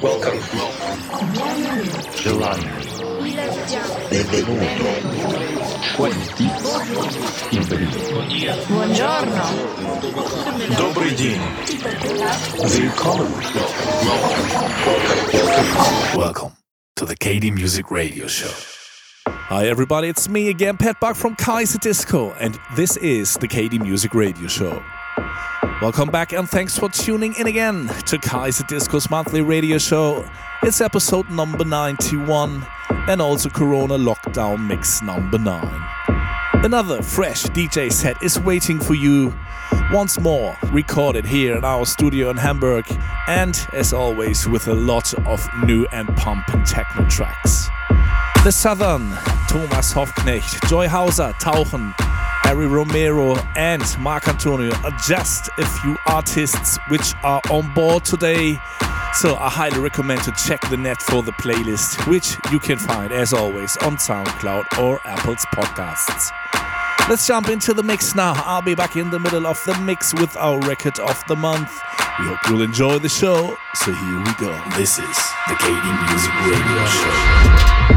Welcome. Benvenuto. Buongiorno. Добрый день. Willkommen. Welcome to the KD Music Radio Show. Hi everybody, it's me again, Pat Buck from Kaiser Disco, and this is the KD Music Radio Show. Welcome back and thanks for tuning in again to Kaiser Disco's monthly radio show. It's episode number 91 and also Corona Lockdown Mix number 9. Another fresh DJ set is waiting for you, once more recorded here in our studio in Hamburg and as always with a lot of new and pumping techno tracks. The Southern, Thomas Hoffknecht, Joy Hauser, Tauchen, Harry Romero and Markantonio are just a few artists which are on board today. So I highly recommend to check the net for the playlist, which you can find as always on SoundCloud or Apple's podcasts. Let's jump into the mix now. I'll be back in the middle of the mix with our record of the month. We hope you'll enjoy the show. So here we go. This is the KD Music Radio Show.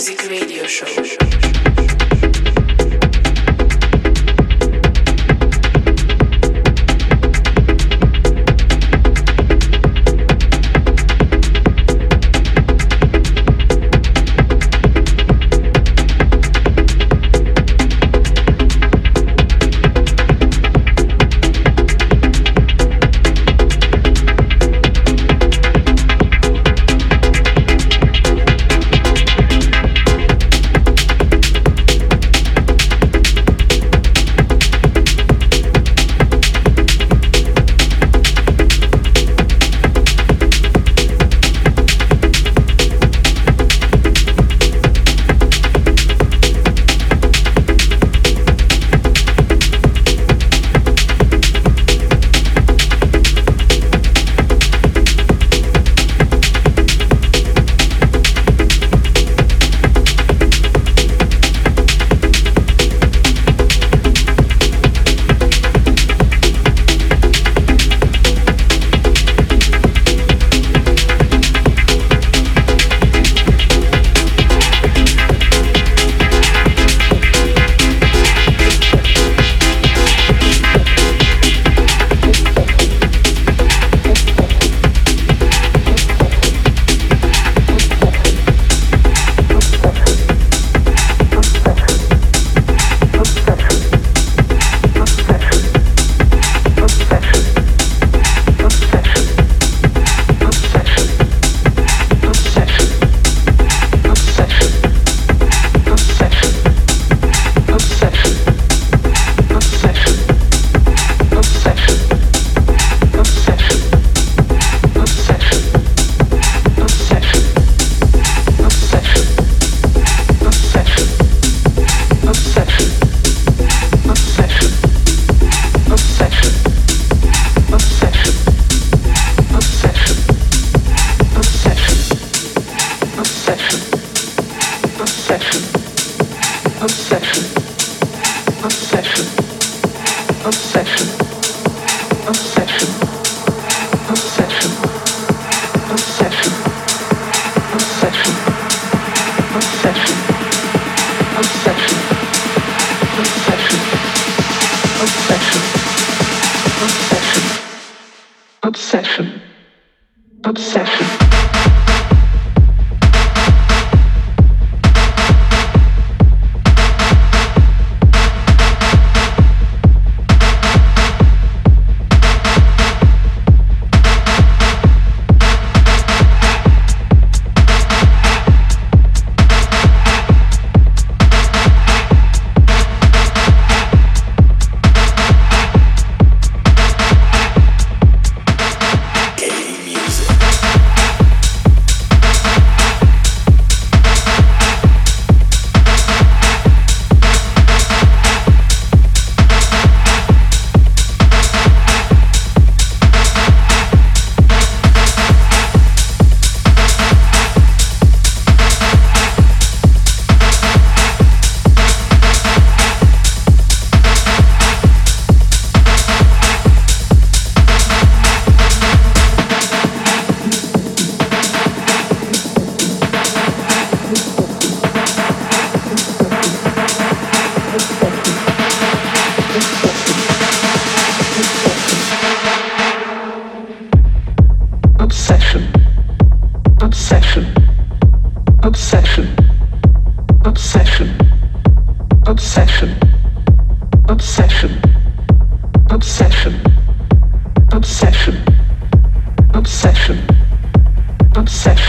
Music Radio Show.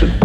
Obsession.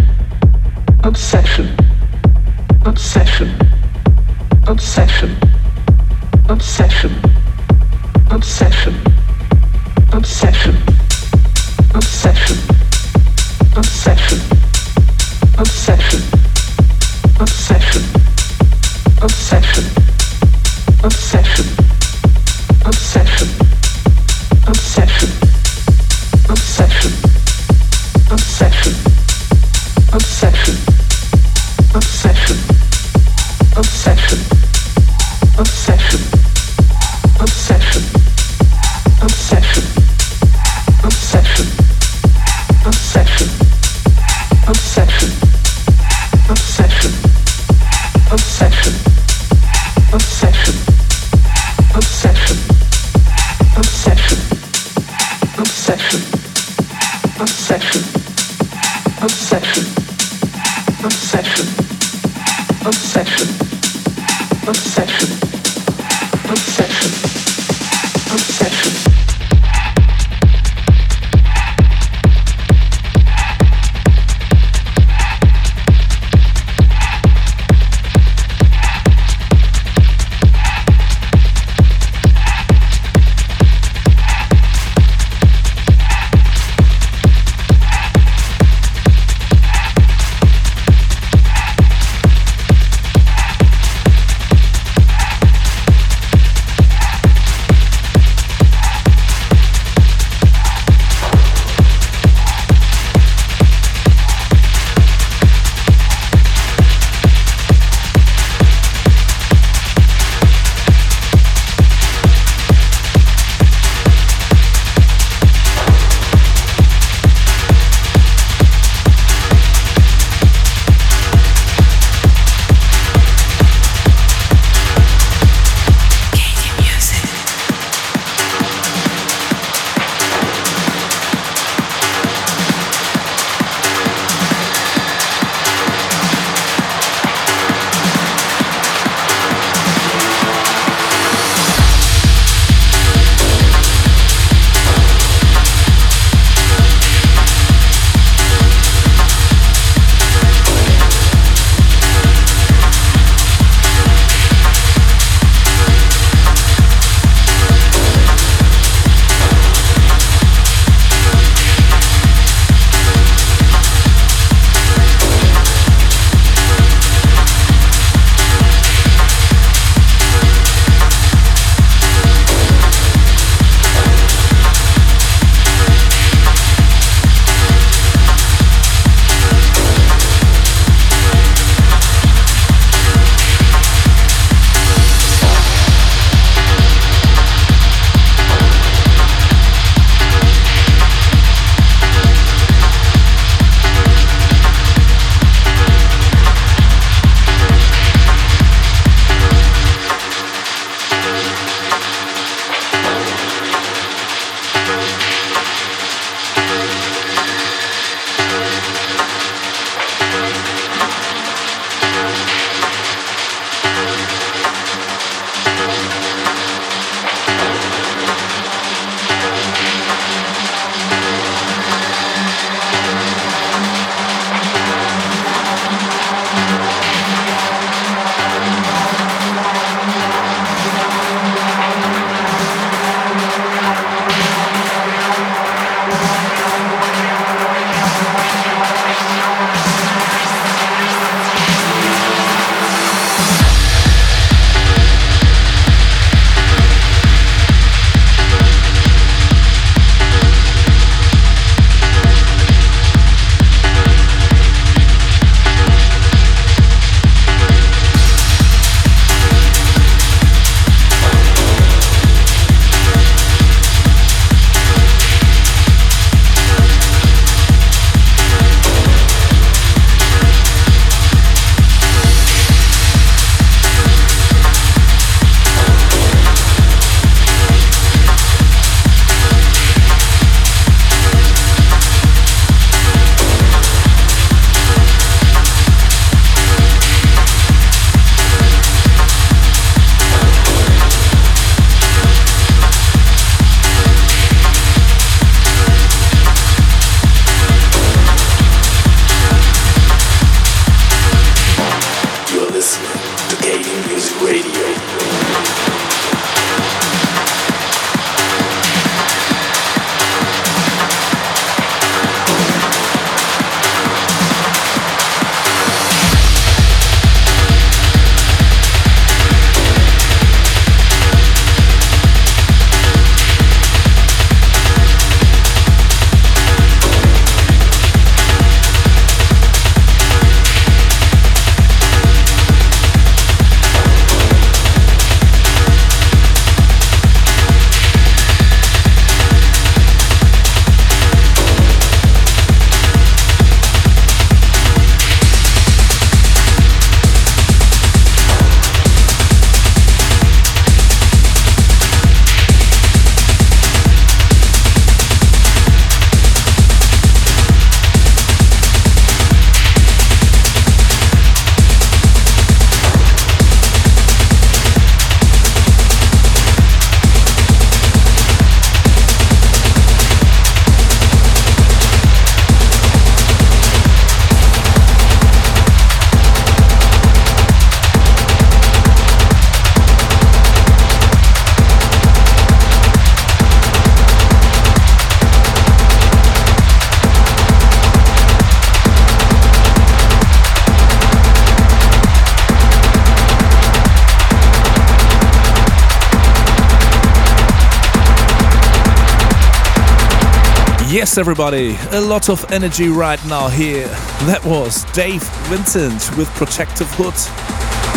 Yes, everybody, a lot of energy right now here. That was Dave Wincent with Protective Hood,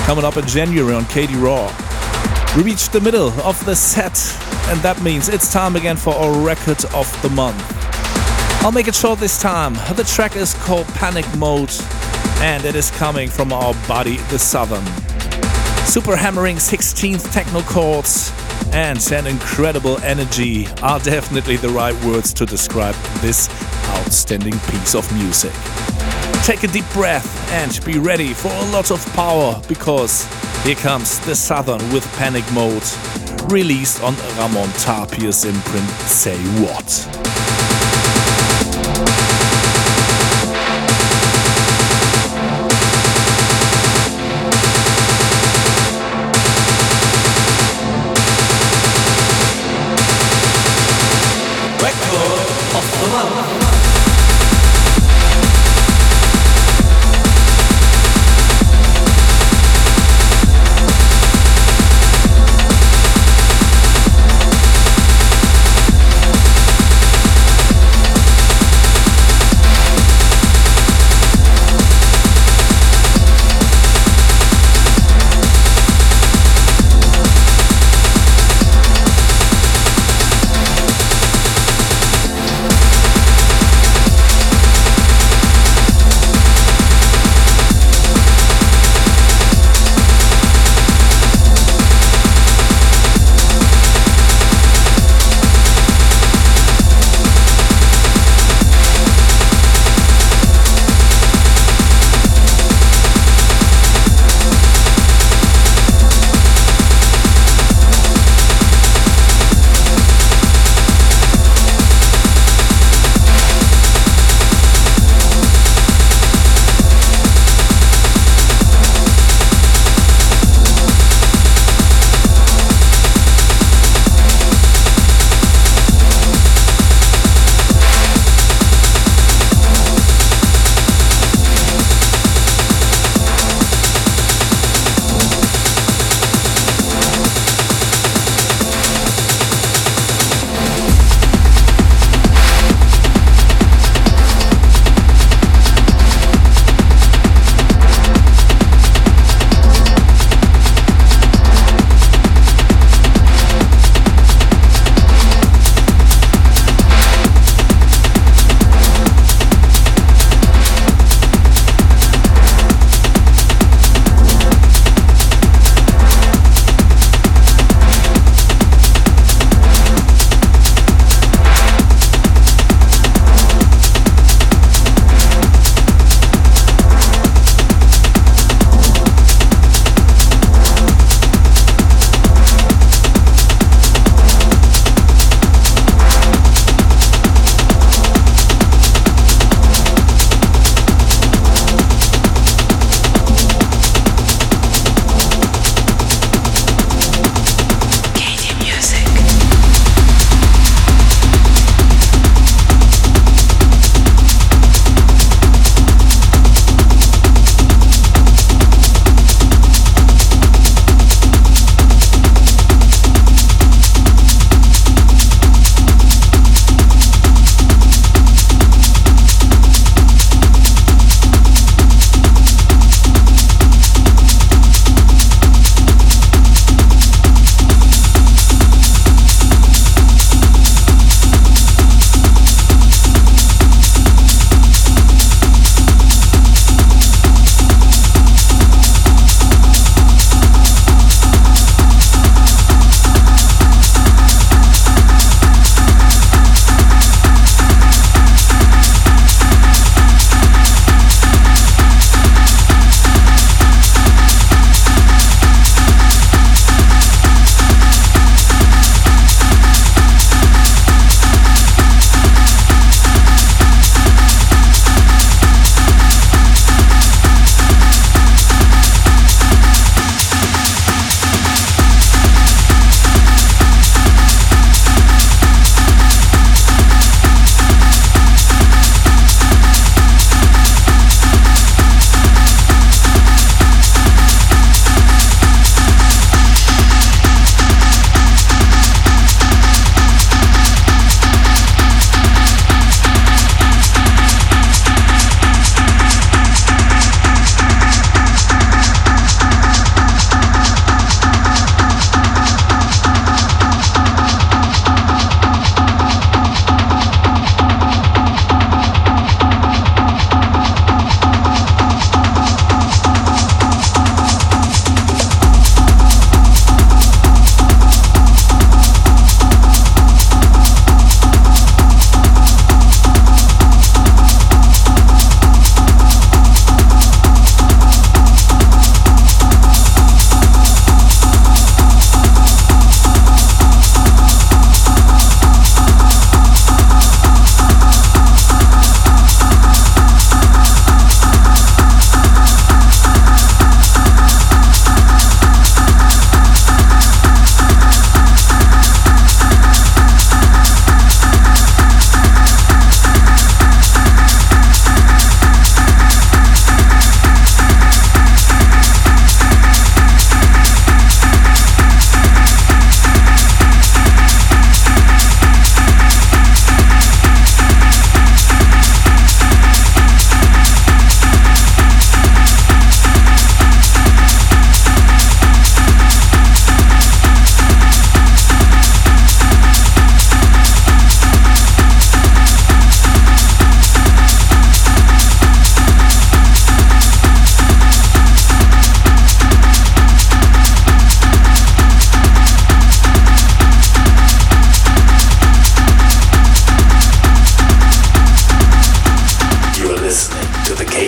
coming up in January on KD RAW. We reached the middle of the set, and that means it's time again for our record of the month. I'll make it short this time. The track is called Panic Mode, and it is coming from our buddy, The Southern. Super hammering 16th techno chords and an incredible energy are definitely the right words to describe this outstanding piece of music. Take a deep breath and be ready for a lot of power, because here comes The Southern with Panic Mode, released on Ramon Tapier's imprint Say What.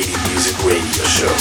KD Music Radio Show.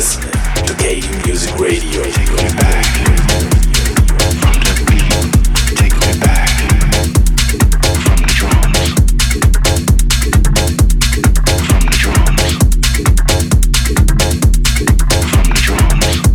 listening to KD Music Radio. Take me back from the beat. Take me back from the drums. From the drums. From the drums. From the drums.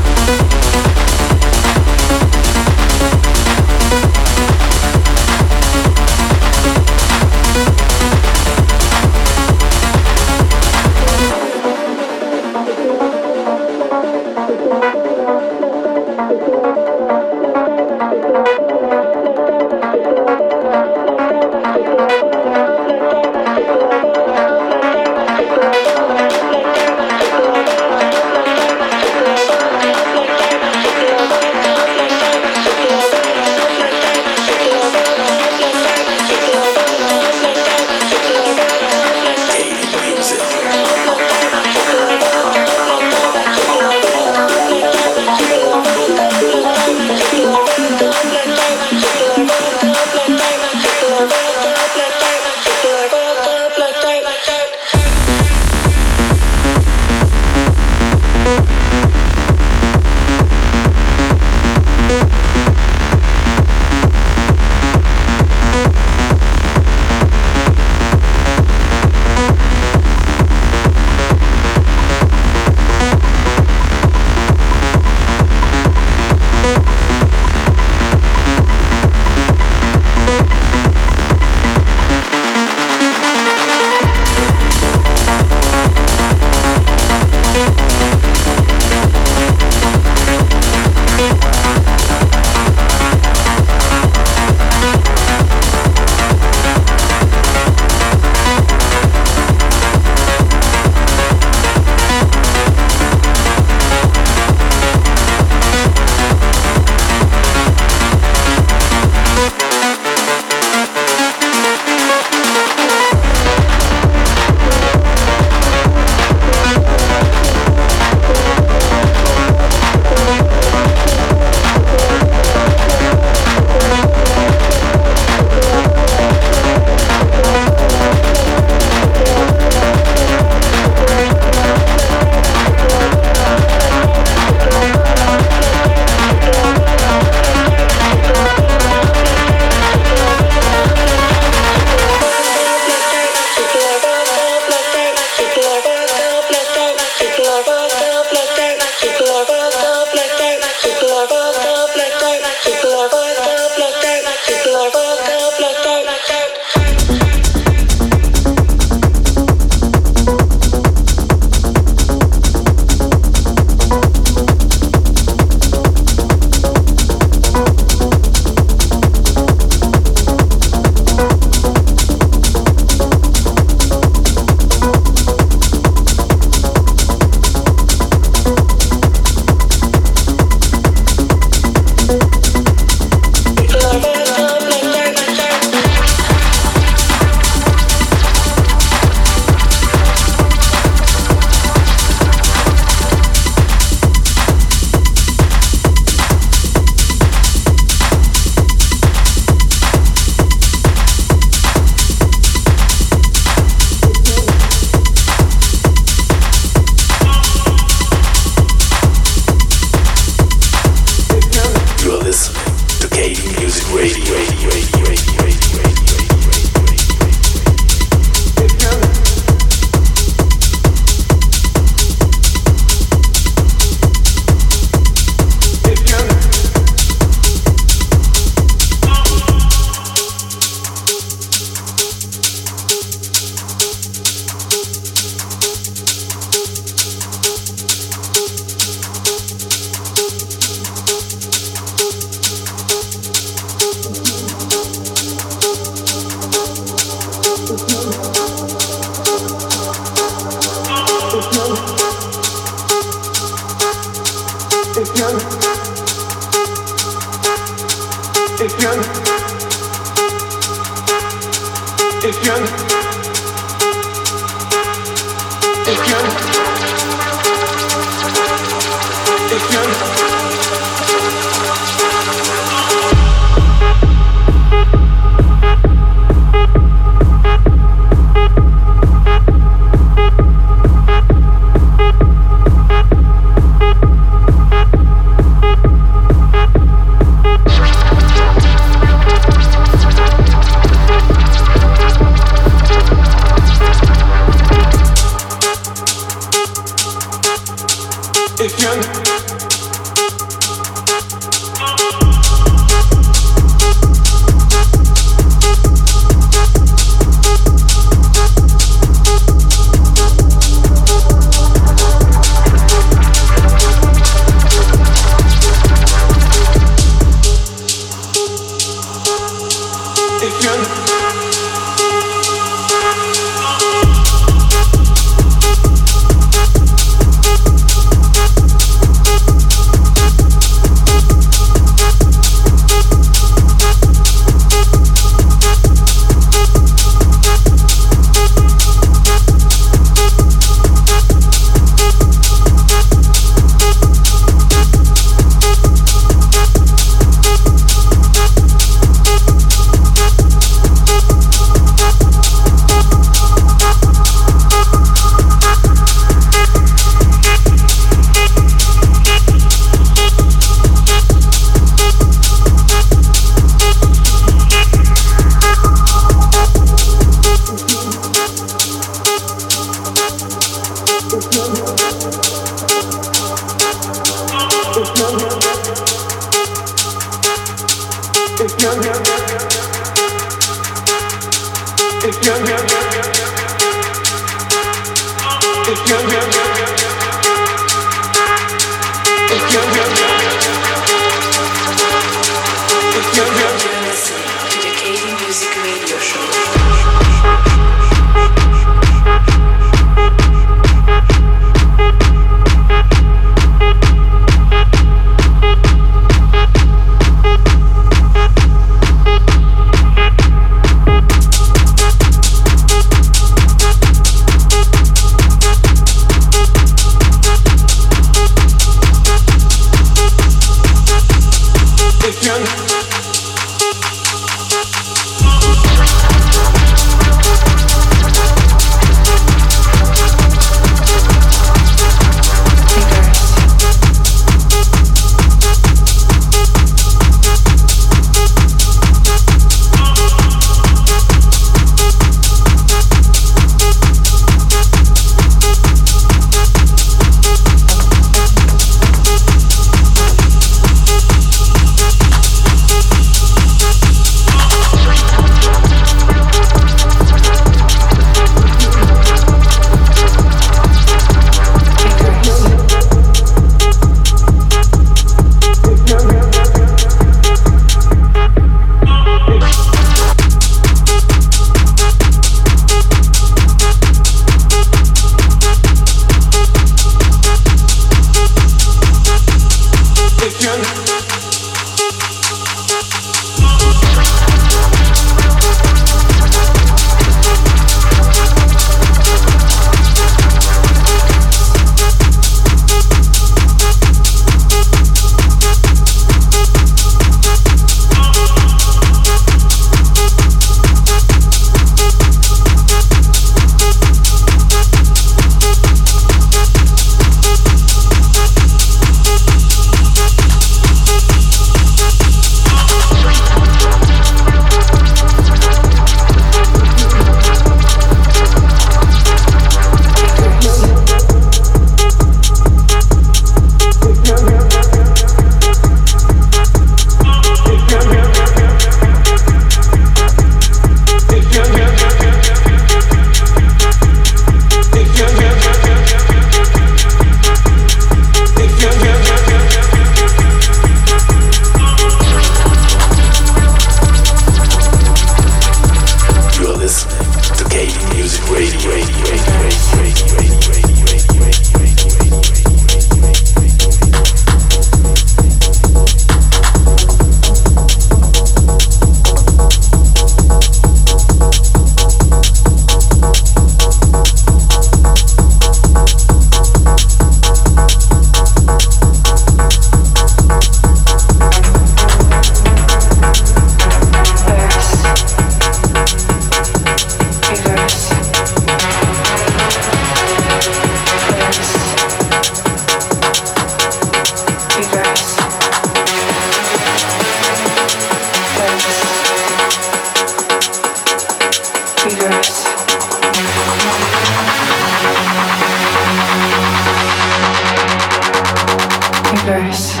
universe.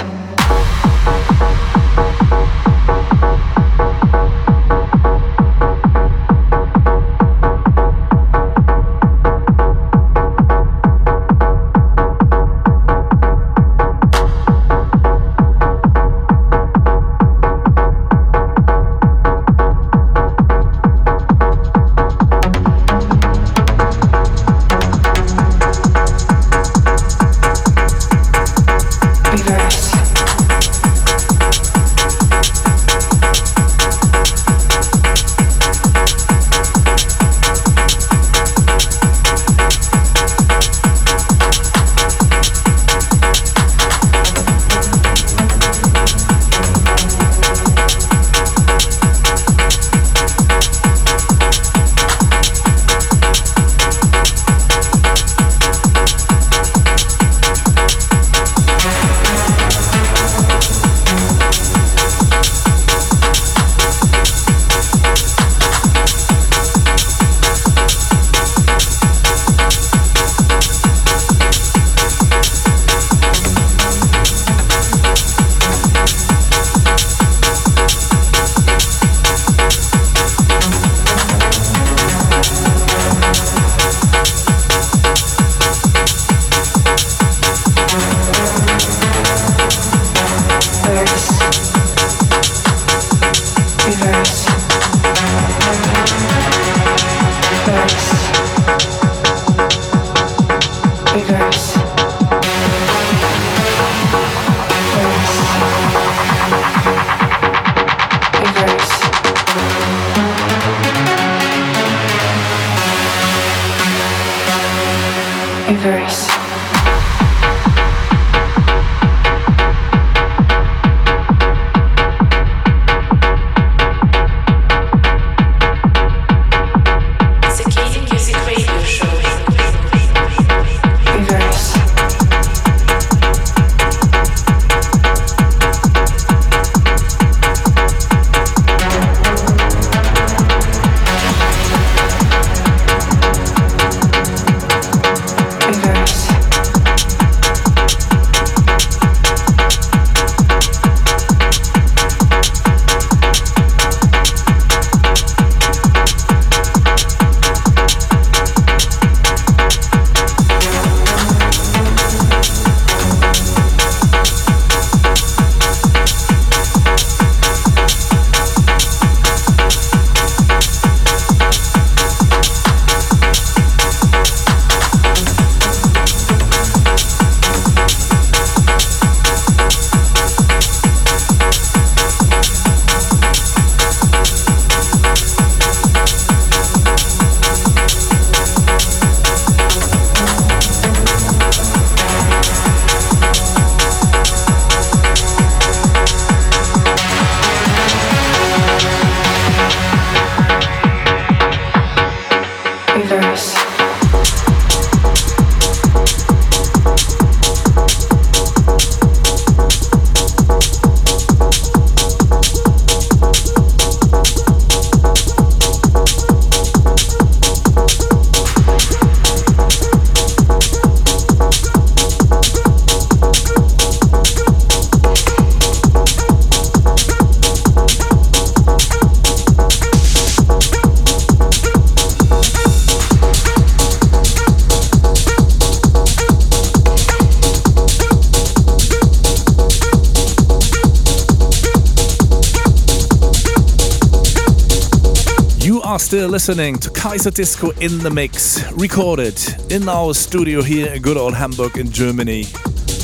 Still listening to Kaiser Disco in the Mix, recorded in our studio here in good old Hamburg in Germany.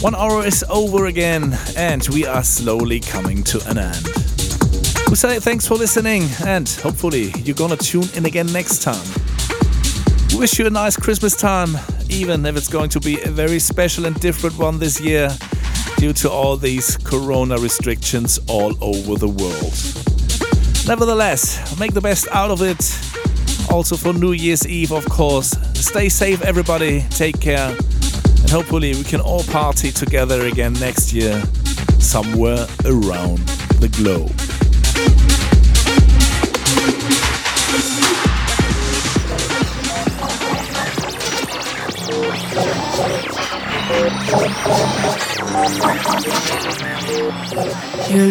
1 hour is over again and we are slowly coming to an end. We say thanks for listening and hopefully you're gonna tune in again next time. We wish you a nice Christmas time, even if it's going to be a very special and different one this year due to all these corona restrictions all over the world. Nevertheless, make the best out of it. Also for New Year's Eve, of course. Stay safe, everybody. Take care. And hopefully we can all party together again next year, somewhere around the globe. You're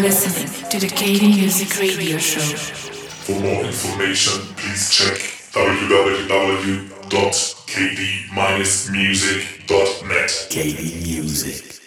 listening to the KD Music Radio Show. For more information, please check www.kd-music.net. KD Music.